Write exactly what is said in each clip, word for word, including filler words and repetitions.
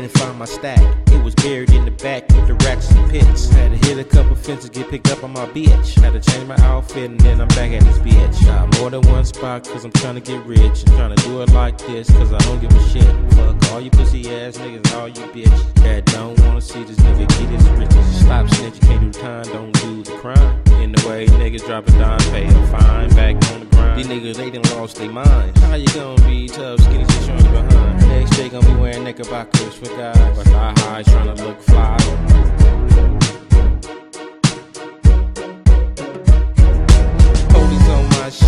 didn't find my stack. It was buried in the back with the racks and pits. Had to hit a couple fences, get picked up on my bitch. Had to change my outfit and then I'm back at this bitch. I'm more than one spot cause I'm trying to get rich. And trying to do it like this cause I don't give a shit. Fuck all you pussy ass niggas, all you bitch. That don't wanna see this nigga get his riches. Stop snitching, can't do time, don't do the crime. In the way niggas drop a dime, pay a fine, back on the grind. These niggas, they done lost their minds. How you gonna be tough, skinny shit showing you behind? Next day gonna be wearing knickerbockers for guys. But I high, tryna look fly.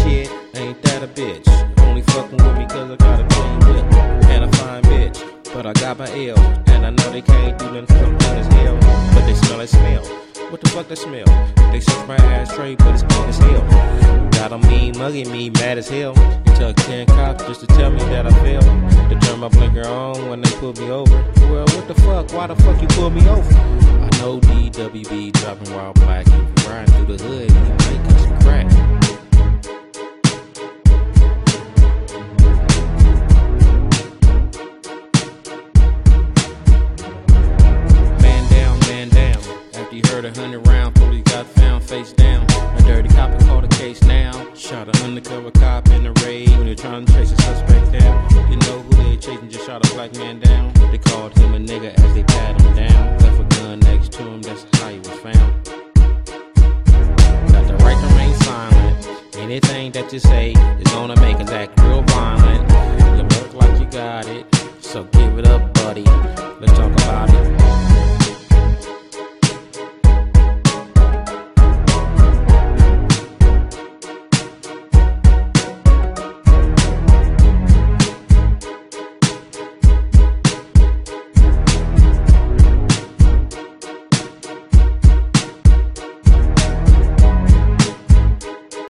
Shit, ain't that a bitch? Only fucking with me cause I got a clean whip and a fine bitch. But I got my L, and I know they can't do nothing from clean as hell. But they smell that smell. What the fuck that smell? They search my ashtray, but it's clean as hell. Got a mean mugging me, mad as hell. It took ten cops just to tell me that I failed. They turn my blinker on when they pull me over. Well, what the fuck? Why the fuck you pull me over? I know D W B dropping wild black. If you riding through the hood, you might get some crack. He heard a hundred round, police got found face down. A dirty cop and called a case now. Shot an undercover cop in a raid when they're trying to chase a suspect down. Didn't know who they chasing, just shot a black man down. They called him a nigga as they pat him down. Left a gun next to him, that's how he was found. Got the right to remain silent. Anything that you say is gonna make a act.